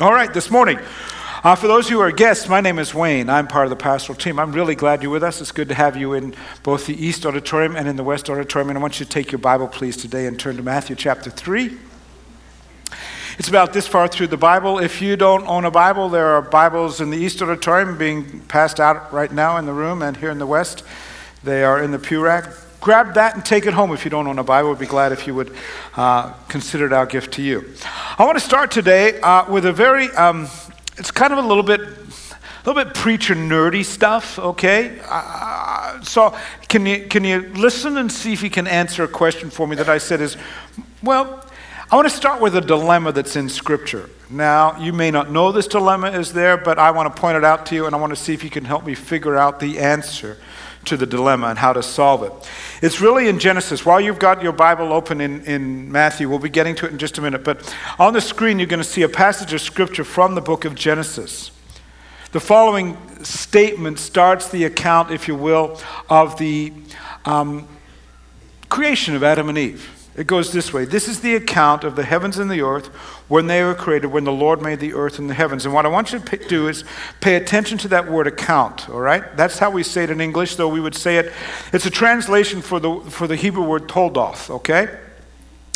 All right, this morning, for those who are guests, my name is Wayne. I'm part of the pastoral team. I'm really glad you're with us. It's good to have you in both the East Auditorium and in the West Auditorium. And I want you to take your Bible, please, today and turn to Matthew chapter 3. It's about this far through the Bible. If you don't own a Bible, there are Bibles in the East Auditorium being passed out right now in the room, and here in the West, they are in the pew rack. Grab that and take it home if you don't own a Bible. We'd be glad if you would consider it our gift to you. I want to start today with a very, it's kind of a little bit preacher nerdy stuff, okay? So can you listen and see if you can answer a question for me that I said is, well, I want to start with a dilemma that's in Scripture. Now, you may not know this dilemma is there, but I want to point it out to you, and I want to see if you can help me figure out the answer to the dilemma and how to solve it. It's really in Genesis. While you've got your Bible open in Matthew, we'll be getting to it in just a minute, but on the screen you're going to see a passage of Scripture from the book of Genesis. The following statement starts the account, if you will, of the creation of Adam and Eve. It goes this way. This is the account of the heavens and the earth when they were created, when the Lord made the earth and the heavens. And what I want you to do is pay attention to that word account, all right? That's how we say it in English, though we would say it. It's a translation for the Hebrew word toldoth, okay?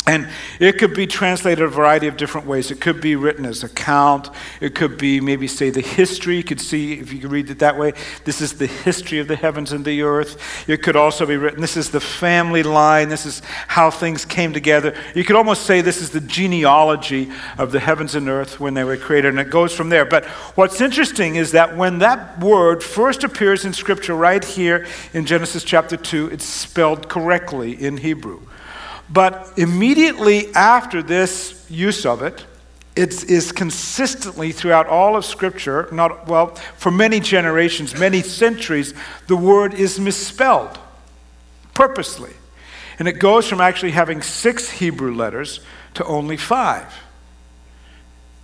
And it could be translated a variety of different ways. It could be written as account. It could be maybe say the history. You could see, if you could read it that way, this is the history of the heavens and the earth. It could also be written, this is the family line. This is how things came together. You could almost say this is the genealogy of the heavens and earth when they were created, and it goes from there. But what's interesting is that when that word first appears in Scripture right here in Genesis chapter 2, it's spelled correctly in Hebrew. But immediately after this use of it, it is consistently throughout all of Scripture, for many generations, many centuries, the word is misspelled purposely. And it goes from actually having 6 Hebrew letters to only 5.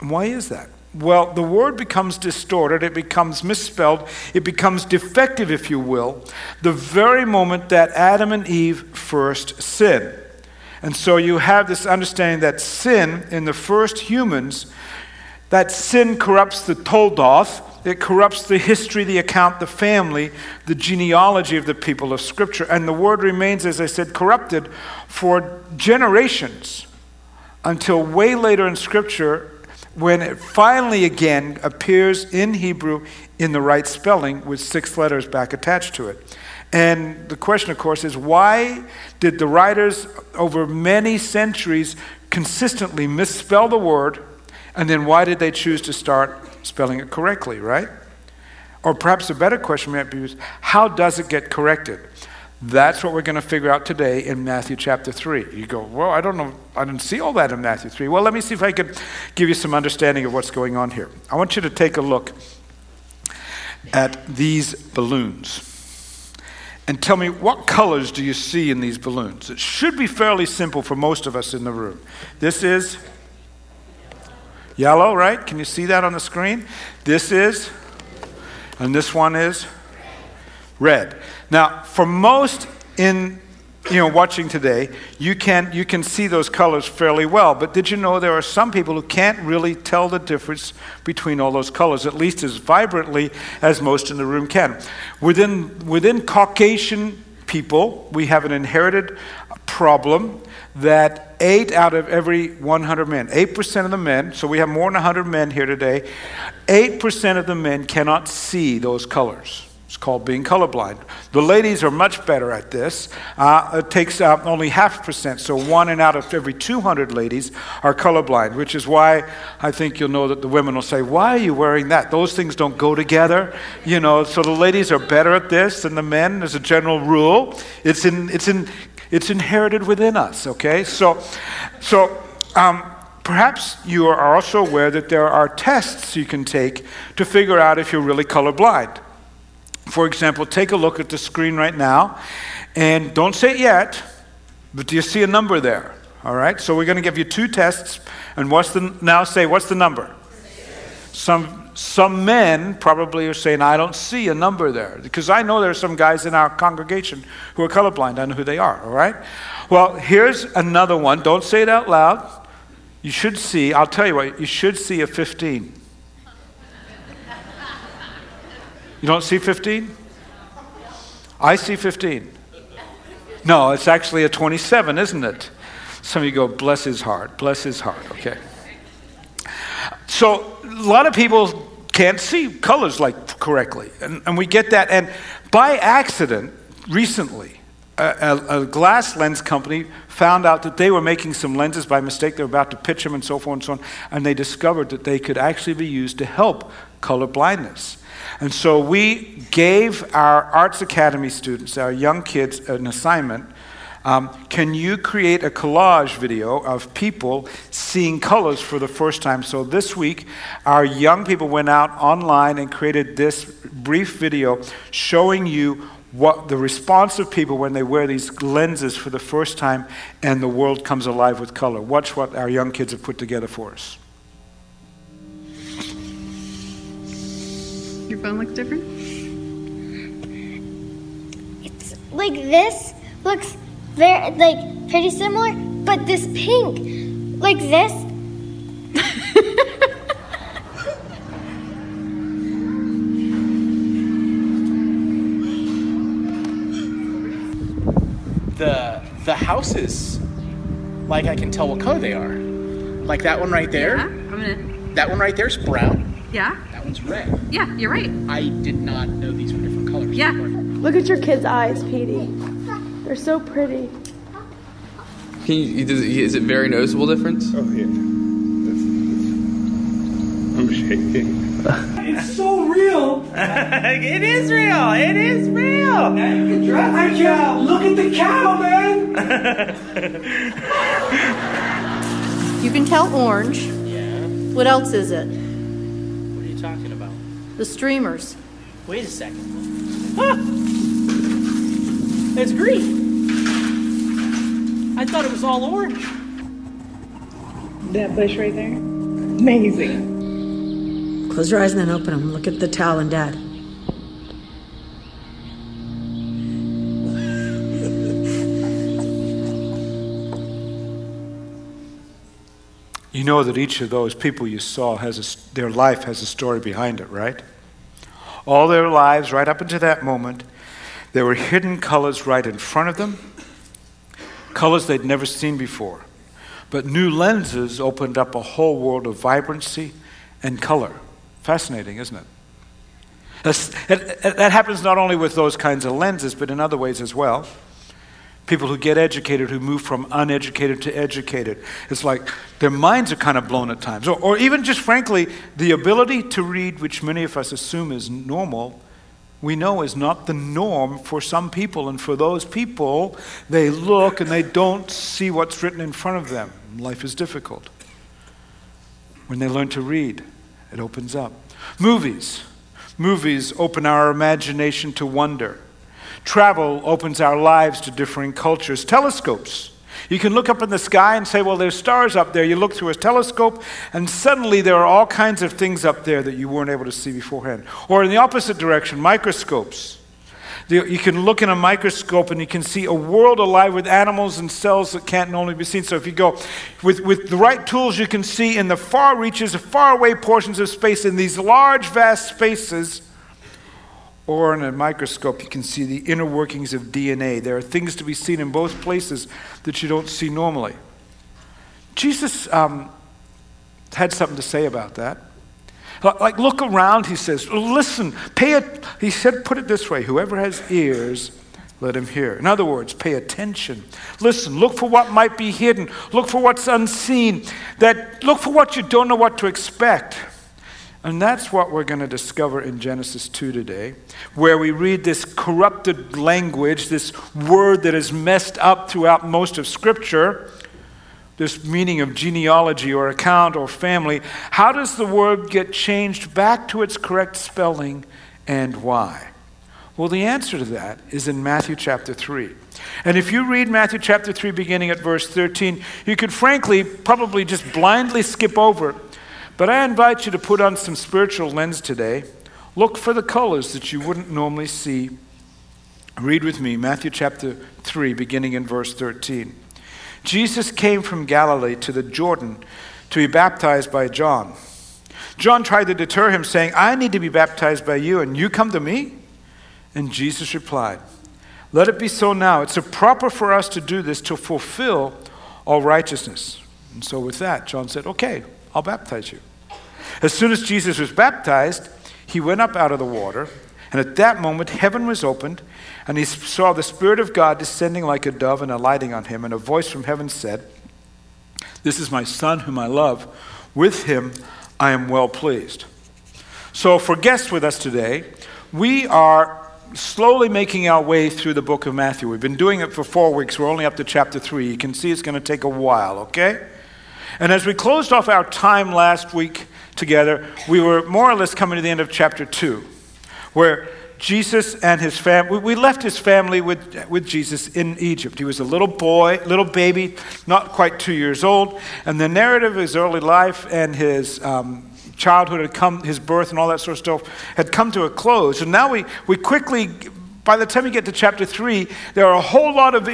And why is that? Well, the word becomes distorted, it becomes misspelled, it becomes defective, if you will, the very moment that Adam and Eve first sinned. And so you have this understanding that sin in the first humans, that sin corrupts the toldoth, it corrupts the history, the account, the family, the genealogy of the people of Scripture. And the word remains, as I said, corrupted for generations until way later in Scripture when it finally again appears in Hebrew in the right spelling with 6 letters back attached to it. And the question, of course, is why did the writers over many centuries consistently misspell the word, and then why did they choose to start spelling it correctly, right? Or perhaps a better question might be, how does it get corrected? That's what we're going to figure out today in Matthew chapter 3. You go, well, I don't know, I didn't see all that in Matthew 3. Well, let me see if I can give you some understanding of what's going on here. I want you to take a look at these balloons. And tell me, what colors do you see in these balloons? It should be fairly simple for most of us in the room. This is yellow, right? Can you see that on the screen? This is, and this one is red. Now, for most watching today, you can see those colors fairly well. But did you know there are some people who can't really tell the difference between all those colors, at least as vibrantly as most in the room can. Within Caucasian people, we have an inherited problem that 8 out of every 100 men, 8% of the men, so we have more than 100 men here today, 8% of the men cannot see those colors. It's called being colorblind. The ladies are much better at this. It takes only 0.5%, so 1 out of every 200 ladies are colorblind, which is why I think you'll know that the women will say, why are you wearing that? Those things don't go together. So the ladies are better at this than the men as a general rule. It's inherited within us, okay? So perhaps you are also aware that there are tests you can take to figure out if you're really colorblind. For example, take a look at the screen right now, and don't say it yet, but do you see a number there? All right, so we're going to give you 2 tests, and what's the number? 6. Some men probably are saying, I don't see a number there, because I know there are some guys in our congregation who are colorblind. I know who they are, all right? Well, here's another one. Don't say it out loud. You should see, I'll tell you what, you should see a 15. You don't see 15? I see 15. No, it's actually a 27, isn't it? Some of you go, bless his heart, bless his heart, okay. So a lot of people can't see colors like correctly, and we get that. And by accident, recently, a glass lens company found out that they were making some lenses by mistake. They were about to pitch them and so forth and so on, and they discovered that they could actually be used to help color blindness. And so we gave our Arts Academy students, our young kids, an assignment. Can you create a collage video of people seeing colors for the first time? So this week, our young people went out online and created this brief video showing you what the response of people when they wear these lenses for the first time and the world comes alive with color. Watch what our young kids have put together for us. Your phone looks different? It's like this looks very, like, pretty similar, but this pink, like this. The houses, like I can tell what color they are. Like that one right there. Yeah, that one right there is brown. Yeah. That one's red. Yeah, you're right. I did not know these were different colors. Yeah. Before. Look at your kids' eyes, Petey. They're so pretty. Can you, is it very noticeable difference? Oh, yeah. I'm shaking. It's so real. It is real. It is real. Now you can dress the cow. Look at the cow, man. You can tell orange. Yeah. What else is it? Talking about? The streamers. Wait a second. Ah! It's green. I thought it was all orange. That bush right there? Amazing. Close your eyes and then open them. Look at the towel and Dad. You know that each of those people you saw their life has a story behind it, right? All their lives, right up until that moment, there were hidden colors right in front of them, colors they'd never seen before. But new lenses opened up a whole world of vibrancy and color. Fascinating, isn't it? That happens not only with those kinds of lenses, but in other ways as well. People who get educated, who move from uneducated to educated. It's like their minds are kind of blown at times. Or even just frankly, the ability to read, which many of us assume is normal, we know is not the norm for some people. And for those people, they look and they don't see what's written in front of them. Life is difficult. When they learn to read, it opens up. Movies. Movies open our imagination to wonder. Travel opens our lives to differing cultures. Telescopes. You can look up in the sky and say, well, there's stars up there. You look through a telescope, and suddenly there are all kinds of things up there that you weren't able to see beforehand. Or in the opposite direction, microscopes. You can look in a microscope, and you can see a world alive with animals and cells that can't normally be seen. So if you go with the right tools, you can see in the far reaches, faraway portions of space, in these large, vast spaces. Or in a microscope, you can see the inner workings of DNA. There are things to be seen in both places that you don't see normally. Jesus had something to say about that. Like, look around, he says. Listen, pay it. He said, put it this way. Whoever has ears, let him hear. In other words, pay attention. Listen, look for what might be hidden. Look for what's unseen. Look for what you don't know what to expect. And that's what we're going to discover in Genesis 2 today, where we read this corrupted language, this word that is messed up throughout most of Scripture, this meaning of genealogy or account or family. How does the word get changed back to its correct spelling, and why? Well, the answer to that is in Matthew chapter 3. And if you read Matthew chapter 3 beginning at verse 13, you could frankly probably just blindly skip over. But I invite you to put on some spiritual lens today. Look for the colors that you wouldn't normally see. Read with me Matthew chapter 3, beginning in verse 13. Jesus came from Galilee to the Jordan to be baptized by John. John tried to deter him, saying, I need to be baptized by you, and you come to me? And Jesus replied, let it be so now. It's proper for us to do this to fulfill all righteousness. And so with that, John said, okay, I'll baptize you. As soon as Jesus was baptized, he went up out of the water, and at that moment heaven was opened, and he saw the Spirit of God descending like a dove and alighting on him, and a voice from heaven said, this is my Son whom I love. With him I am well pleased. So for guests with us today, we are slowly making our way through the book of Matthew. We've been doing it for 4 weeks. We're only up to chapter 3. You can see it's going to take a while, okay? And as we closed off our time last week together, we were more or less coming to the end of chapter 2, where Jesus and his family, we left his family with Jesus in Egypt. He was a little boy, little baby, not quite 2 years old. And the narrative of his early life and his childhood had come, his birth and all that sort of stuff had come to a close. And now we quickly, by the time we get to chapter 3, there are a whole lot of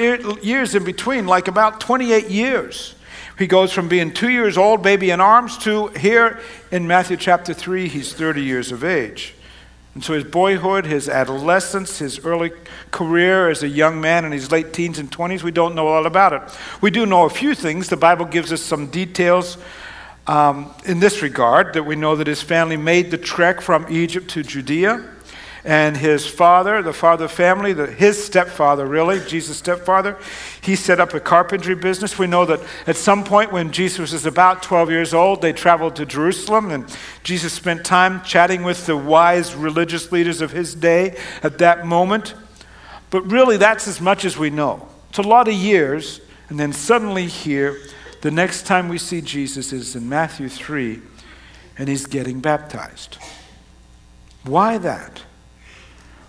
years in between, like about 28 years. He goes from being 2 years old, baby in arms, to here in Matthew chapter 3, he's 30 years of age. And so his boyhood, his adolescence, his early career as a young man in his late teens and 20s, we don't know a lot about it. We do know a few things. The Bible gives us some details in this regard, that we know that his family made the trek from Egypt to Judea, and his father, the father family, his stepfather really, Jesus' stepfather, he set up a carpentry business. We know that at some point when Jesus was about 12 years old, they traveled to Jerusalem, and Jesus spent time chatting with the wise religious leaders of his day at that moment. But really, that's as much as we know. It's a lot of years, and then suddenly here, the next time we see Jesus is in Matthew 3, and he's getting baptized. Why that?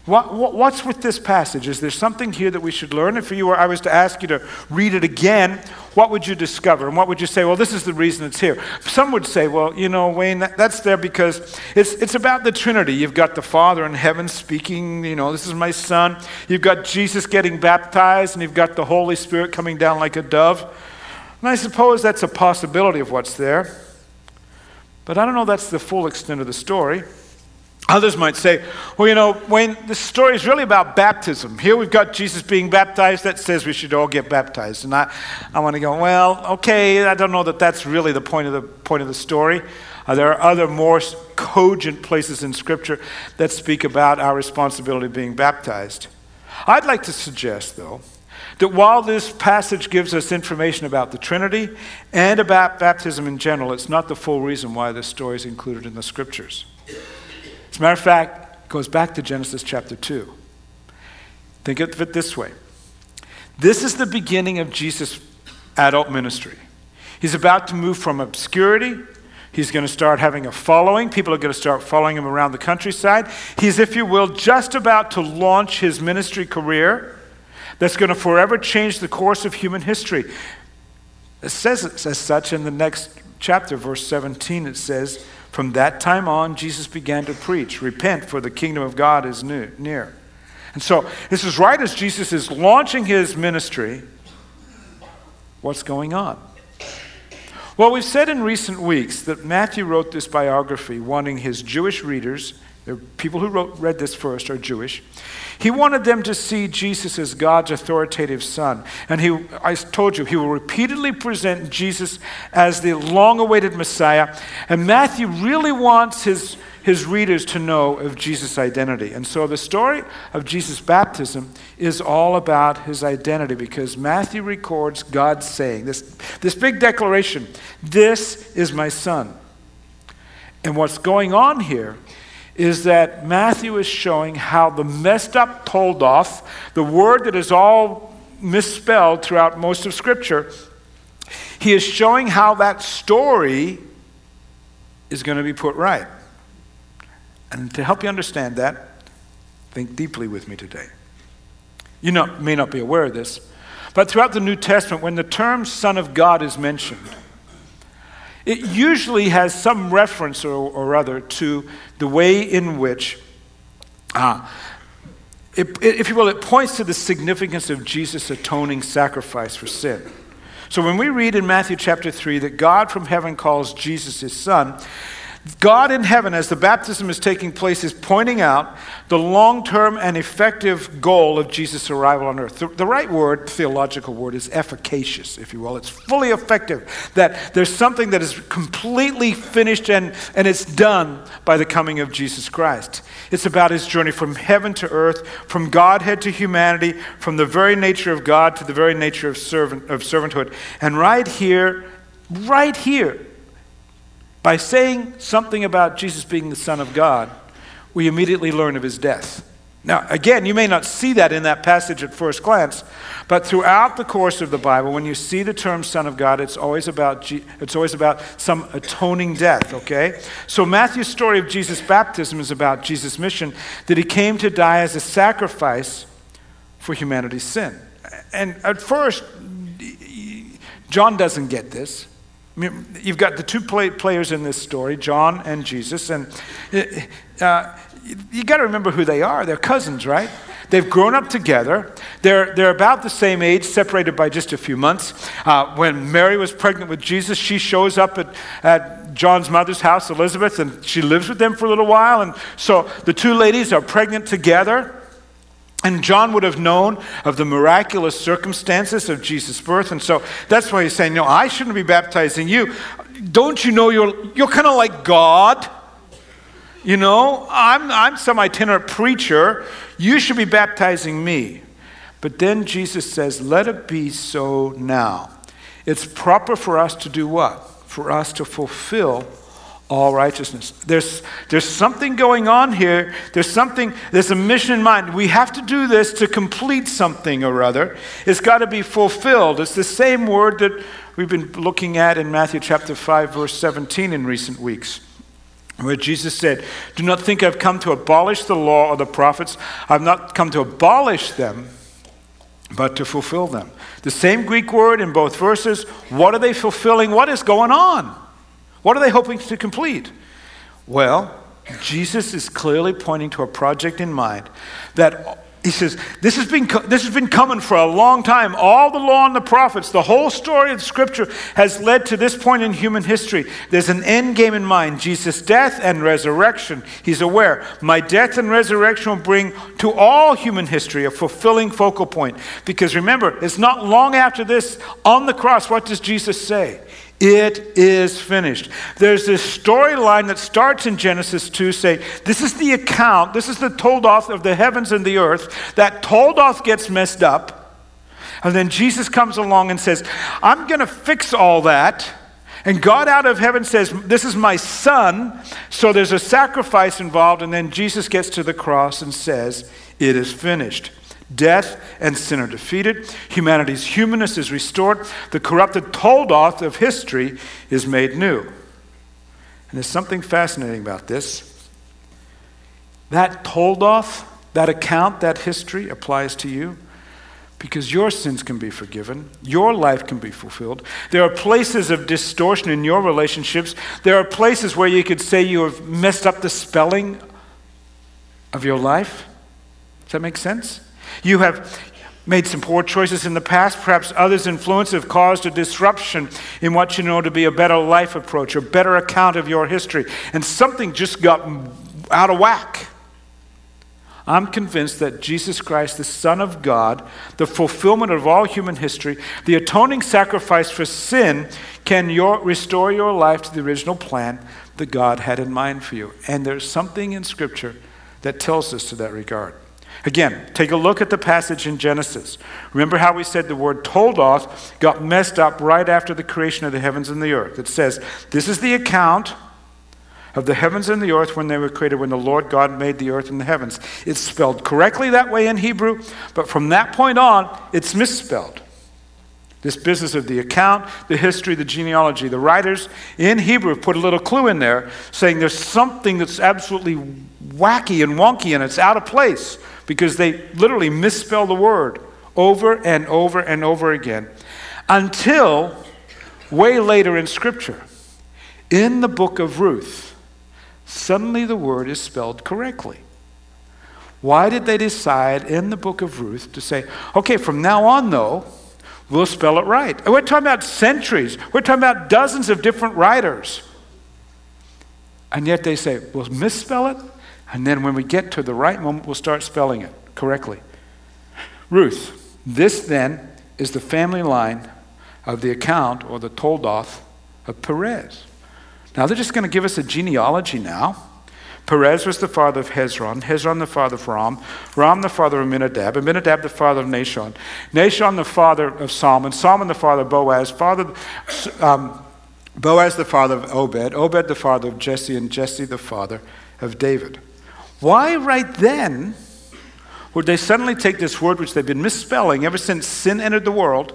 What's with this passage? Is there something here that we should learn? If you were, I was to ask you to read it again, what would you discover? And what would you say, well, this is the reason it's here? Some would say, well, you know, Wayne, that's there because it's about the Trinity. You've got the Father in heaven speaking, you know, this is my Son. You've got Jesus getting baptized, and you've got the Holy Spirit coming down like a dove. And I suppose that's a possibility of what's there. But I don't know that's the full extent of the story. Others might say, well, you know, Wayne, this story is really about baptism. Here we've got Jesus being baptized. That says we should all get baptized. And I want to go, well, okay, I don't know that that's really the point of the story. There are other more cogent places in Scripture that speak about our responsibility of being baptized. I'd like to suggest, though, that while this passage gives us information about the Trinity and about baptism in general, it's not the full reason why this story is included in the Scriptures. As a matter of fact, it goes back to Genesis chapter 2. Think of it this way. This is the beginning of Jesus' adult ministry. He's about to move from obscurity. He's going to start having a following. People are going to start following him around the countryside. He's, if you will, just about to launch his ministry career that's going to forever change the course of human history. It says as such in the next chapter, verse 17, it says, from that time on, Jesus began to preach, repent, for the kingdom of God is near. And so this is right as Jesus is launching his ministry. What's going on? Well, we've said in recent weeks that Matthew wrote this biography wanting his Jewish readers, the people who read this first are Jewish. He wanted them to see Jesus as God's authoritative son. And I told you, he will repeatedly present Jesus as the long-awaited Messiah. And Matthew really wants his readers to know of Jesus' identity. And so the story of Jesus' baptism is all about his identity, because Matthew records God saying, this big declaration, this is my son. And what's going on here is that Matthew is showing how the messed up toldoth, the word that is all misspelled throughout most of Scripture, he is showing how that story is going to be put right. And to help you understand that, think deeply with me today. You may not be aware of this, but throughout the New Testament, when the term Son of God is mentioned, it usually has some reference or other to the way in which, if you will, it points to the significance of Jesus' atoning sacrifice for sin. So when we read in Matthew chapter 3 that God from heaven calls Jesus his son, God in heaven, as the baptism is taking place, is pointing out the long-term and effective goal of Jesus' arrival on earth. The right word, theological word, is efficacious, if you will. It's fully effective, that there's something that is completely finished and it's done by the coming of Jesus Christ. It's about his journey from heaven to earth, from Godhead to humanity, from the very nature of God to the very nature of servanthood. And right here, by saying something about Jesus being the Son of God, we immediately learn of his death. Now, again, you may not see that in that passage at first glance, but throughout the course of the Bible, when you see the term Son of God, it's always about some atoning death, okay? So Matthew's story of Jesus' baptism is about Jesus' mission, that he came to die as a sacrifice for humanity's sin. And at first, John doesn't get this. You've got the two players in this story, John and Jesus, and you got to remember who they are. They're cousins, right? They've grown up together. They're about the same age, separated by just a few months. When Mary was pregnant with Jesus, she shows up at John's mother's house, Elizabeth, and she lives with them for a little while. And so the two ladies are pregnant together. And John would have known of the miraculous circumstances of Jesus' birth. And so that's why he's saying, no, I shouldn't be baptizing you. Don't you know you're kind of like God? You know, I'm some itinerant preacher. You should be baptizing me. But then Jesus says, let it be so now. It's proper for us to do what? For us to fulfill all righteousness. There's something going on here. There's a mission in mind. We have to do this to complete something or other. It's got to be fulfilled. It's the same word that we've been looking at in Matthew chapter 5, verse 17 in recent weeks, where Jesus said, do not think I've come to abolish the law or the prophets. I've not come to abolish them, but to fulfill them. The same Greek word in both verses. What are they fulfilling? What is going on? What are they hoping to complete? Well, Jesus is clearly pointing to a project in mind that he says, this has been coming for a long time. All the law and the prophets, the whole story of Scripture has led to this point in human history. There's an end game in mind, Jesus' death and resurrection. He's aware. My death and resurrection will bring to all human history a fulfilling focal point. Because remember, it's not long after this on the cross. What does Jesus say? It is finished. There's this storyline that starts in Genesis 2 saying, this is the account, this is the toldoth of the heavens and the earth. That toldoth gets messed up. And then Jesus comes along and says, I'm going to fix all that. And God out of heaven says, this is my son. So there's a sacrifice involved. And then Jesus gets to the cross and says, it is finished. Death and sin are defeated. Humanity's humanness is restored. The corrupted toldoth of history is made new. And there's something fascinating about this. That toldoth, that account, that history applies to you because your sins can be forgiven. Your life can be fulfilled. There are places of distortion in your relationships. There are places where you could say you have messed up the spelling of your life. Does that make sense? You have made some poor choices in the past. Perhaps others' influence have caused a disruption in what you know to be a better life approach, a better account of your history. And something just got out of whack. I'm convinced that Jesus Christ, the Son of God, the fulfillment of all human history, the atoning sacrifice for sin, can restore your life to the original plan that God had in mind for you. And there's something in Scripture that tells us to that regard. Again, take a look at the passage in Genesis. Remember how we said the word toldoth got messed up right after the creation of the heavens and the earth. It says, this is the account of the heavens and the earth when they were created, when the Lord God made the earth and the heavens. It's spelled correctly that way in Hebrew, but from that point on, it's misspelled. This business of the account, the history, the genealogy, the writers in Hebrew put a little clue in there saying there's something that's absolutely wacky and wonky and it's out of place. Because they literally misspell the word over and over and over again until way later in Scripture. In the book of Ruth, suddenly the word is spelled correctly. Why did they decide in the book of Ruth to say, okay, from now on though, we'll spell it right. And we're talking about centuries. We're talking about dozens of different writers. And yet they say, we'll misspell it, and then when we get to the right moment, we'll start spelling it correctly. Ruth, this then is the family line of the account, or the toldoth, of Perez. Now they're just going to give us a genealogy now. Perez was the father of Hezron, Hezron the father of Ram, Ram the father of Amminadab, Amminadab the father of Nahshon, Nahshon the father of Salmon, Salmon the father of Boaz, Boaz the father of Obed, Obed the father of Jesse, and Jesse the father of David. Why right then would they suddenly take this word which they've been misspelling ever since sin entered the world?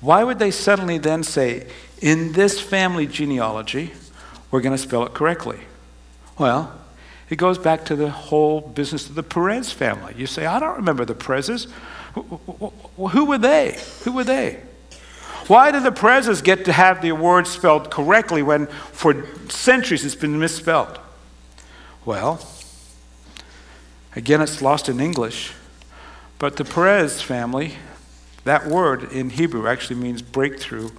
Why would they suddenly then say, in this family genealogy, we're going to spell it correctly? Well, it goes back to the whole business of the Perez family. You say, I don't remember the Perezes. Who were they? Who were they? Why do the Perezes get to have the word spelled correctly when for centuries it's been misspelled? Well, again, it's lost in English, but the Perez family, that word in Hebrew actually means breakthrough.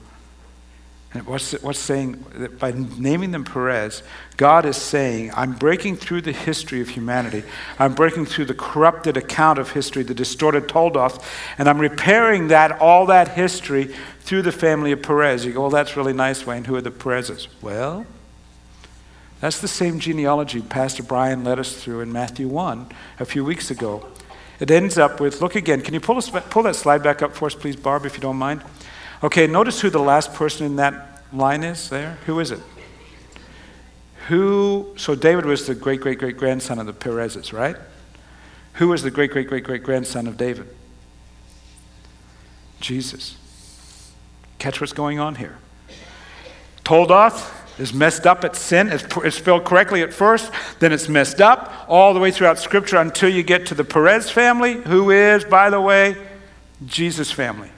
And what's saying, that by naming them Perez, God is saying, I'm breaking through the history of humanity. I'm breaking through the corrupted account of history, the distorted toldoth, and I'm repairing that, all that history, through the family of Perez. You go, well, that's really nice, Wayne. Who are the Perezes? Well, that's the same genealogy Pastor Brian led us through in Matthew 1 a few weeks ago. It ends up with, look again, can you pull that slide back up for us, please, Barb, if you don't mind? Okay, notice who the last person in that line is there. Who is it? So David was the great-great-great-grandson of the Perezes, right? Who was the great-great-great-great-grandson of David? Jesus. Catch what's going on here. Toldoth is messed up at sin. It's spelled correctly at first, then it's messed up all the way throughout Scripture until you get to the Perez family, who is, by the way, Jesus' family.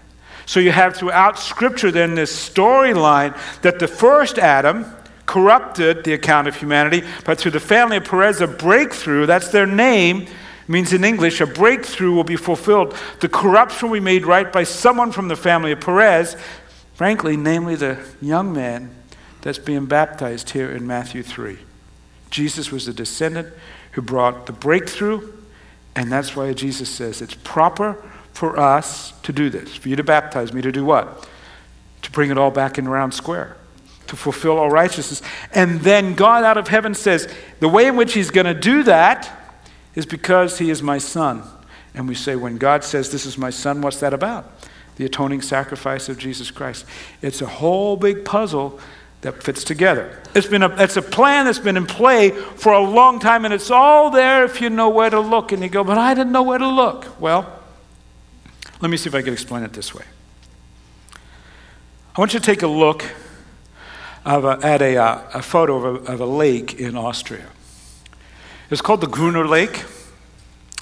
So you have throughout Scripture then this storyline that the first Adam corrupted the account of humanity, but through the family of Perez, a breakthrough, that's their name, means in English, a breakthrough will be fulfilled. The corruption will be made right by someone from the family of Perez, frankly, namely the young man that's being baptized here in Matthew 3. Jesus was the descendant who brought the breakthrough, and that's why Jesus says it's proper for us to do this, for you to baptize me, to do what? To bring it all back in round square, to fulfill all righteousness. And then God out of heaven says, the way in which he's going to do that is because he is my son. And we say, when God says, this is my son, what's that about? The atoning sacrifice of Jesus Christ. It's a whole big puzzle that fits together. It's a plan that's been in play for a long time, and it's all there if you know where to look. And you go, but I didn't know where to look. Well, let me see if I can explain it this way. I want you to take a look at a photo of a lake in Austria. It's called the Grüner Lake.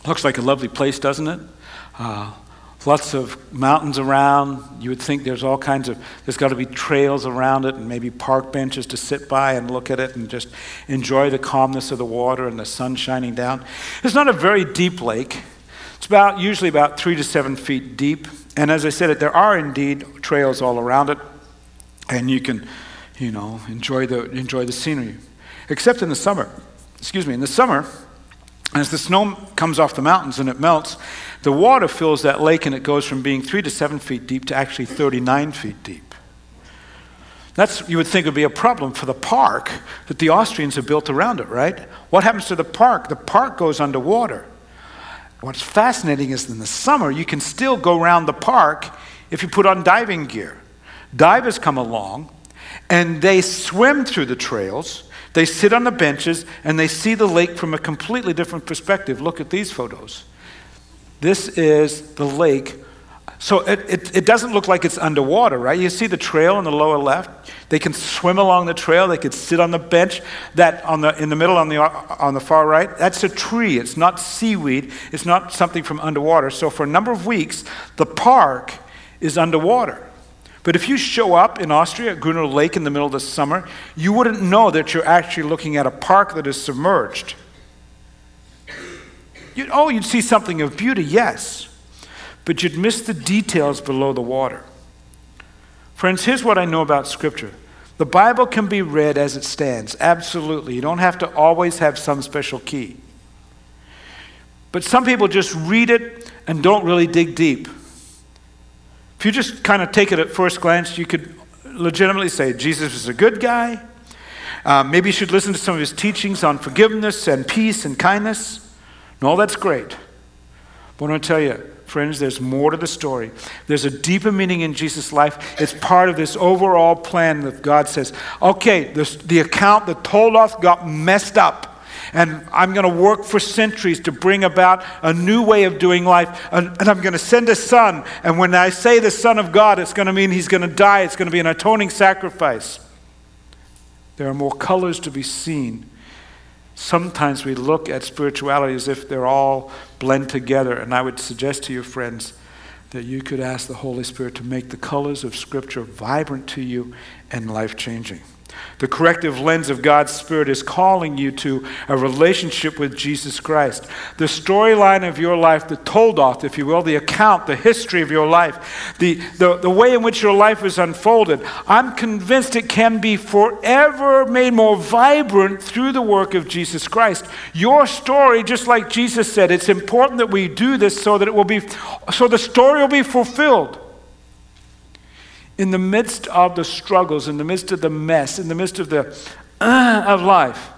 Looks like a lovely place, doesn't it? Lots of mountains around. You would think there's got to be trails around it and maybe park benches to sit by and look at it and just enjoy the calmness of the water and the sun shining down. It's not a very deep lake. It's usually about 3 to 7 feet deep. And as I said, there are indeed trails all around it. And you can, enjoy the scenery. Except in the summer. As the snow comes off the mountains and it melts, the water fills that lake and it goes from being 3 to 7 feet deep to actually 39 feet deep. You would think would be a problem for the park that the Austrians have built around it, right? What happens to the park? The park goes underwater. What's fascinating is in the summer, you can still go around the park if you put on diving gear. Divers come along and they swim through the trails, they sit on the benches, and they see the lake from a completely different perspective. Look at these photos. This is the lake. So it doesn't look like it's underwater, right? You see the trail in the lower left. They can swim along the trail. They could sit on the bench. That in the middle on the far right, that's a tree. It's not seaweed. It's not something from underwater. So for a number of weeks, the park is underwater. But if you show up in Austria at Grüner Lake in the middle of the summer, you wouldn't know that you're actually looking at a park that is submerged. You'd see something of beauty, yes. but you'd miss the details below the water. Friends, here's what I know about Scripture. The Bible can be read as it stands, absolutely. You don't have to always have some special key. But some people just read it and don't really dig deep. If you just kind of take it at first glance, you could legitimately say Jesus is a good guy. Maybe you should listen to some of his teachings on forgiveness and peace and kindness. And all that's great. But I want to tell you, friends, there's more to the story. There's a deeper meaning in Jesus' life. It's part of this overall plan that God says, okay, the account, the toldoth got messed up. And I'm going to work for centuries to bring about a new way of doing life. And I'm going to send a son. And when I say the Son of God, it's going to mean he's going to die. It's going to be an atoning sacrifice. There are more colors to be seen. Sometimes we look at spirituality as if they're all blend together. And I would suggest to you, friends, that you could ask the Holy Spirit to make the colors of Scripture vibrant to you and life-changing. The corrective lens of God's Spirit is calling you to a relationship with Jesus Christ. The storyline of your life, the toldoth, if you will, the account, the history of your life, the way in which your life is unfolded, I'm convinced it can be forever made more vibrant through the work of Jesus Christ. Your story, just like Jesus said, it's important that we do this so that it will be, so the story will be fulfilled. In the midst of the struggles, in the midst of the mess, in the midst of the of life,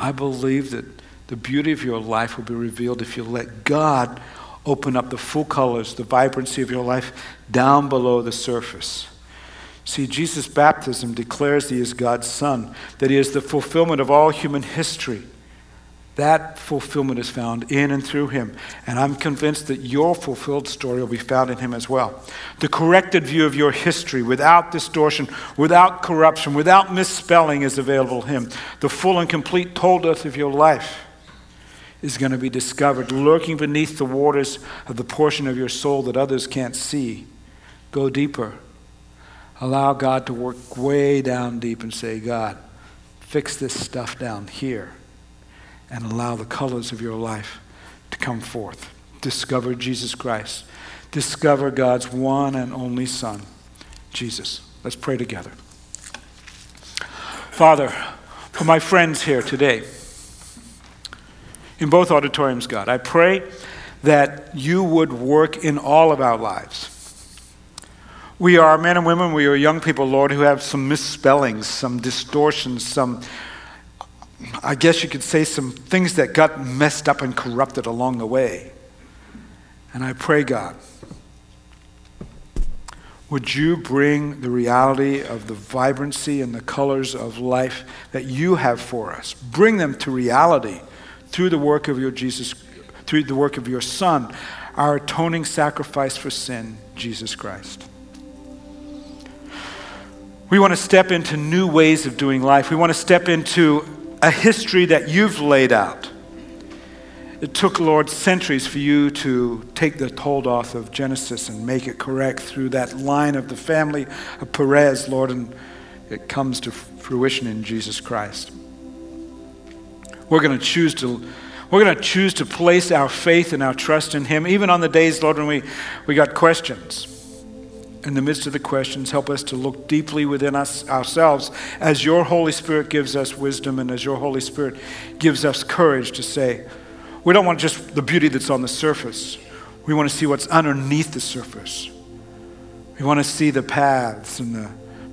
I believe that the beauty of your life will be revealed if you let God open up the full colors, the vibrancy of your life down below the surface. See, Jesus' baptism declares he is God's Son, that he is the fulfillment of all human history. That fulfillment is found in and through him. And I'm convinced that your fulfilled story will be found in him as well. The corrected view of your history, without distortion, without corruption, without misspelling, is available to him. The full and complete toldoth of your life is going to be discovered, lurking beneath the waters of the portion of your soul that others can't see. Go deeper. Allow God to work way down deep and say, God, fix this stuff down here. And allow the colors of your life to come forth. Discover Jesus Christ. Discover God's one and only Son, Jesus. Let's pray together. Father, for my friends here today, in both auditoriums, God, I pray that you would work in all of our lives. We are men and women, we are young people, Lord, who have some misspellings, some distortions, I guess you could say some things that got messed up and corrupted along the way. And I pray, God, would you bring the reality of the vibrancy and the colors of life that you have for us? Bring them to reality through the work of your Jesus, through the work of your Son, our atoning sacrifice for sin, Jesus Christ. We want to step into new ways of doing life. We want to step into a history that you've laid out. It took, Lord, centuries for you to take the toldoth of Genesis and make it correct through that line of the family of Perez, Lord, and it comes to fruition in Jesus Christ. We're going to choose to place our faith and our trust in him, even on the days, Lord, when we got questions. In the midst of the questions, help us to look deeply within us ourselves as your Holy Spirit gives us wisdom and as your Holy Spirit gives us courage to say, we don't want just the beauty that's on the surface. We want to see what's underneath the surface. We want to see the paths and the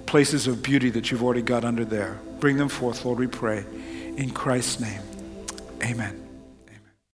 places of beauty that you've already got under there. Bring them forth, Lord, we pray. In Christ's name, amen.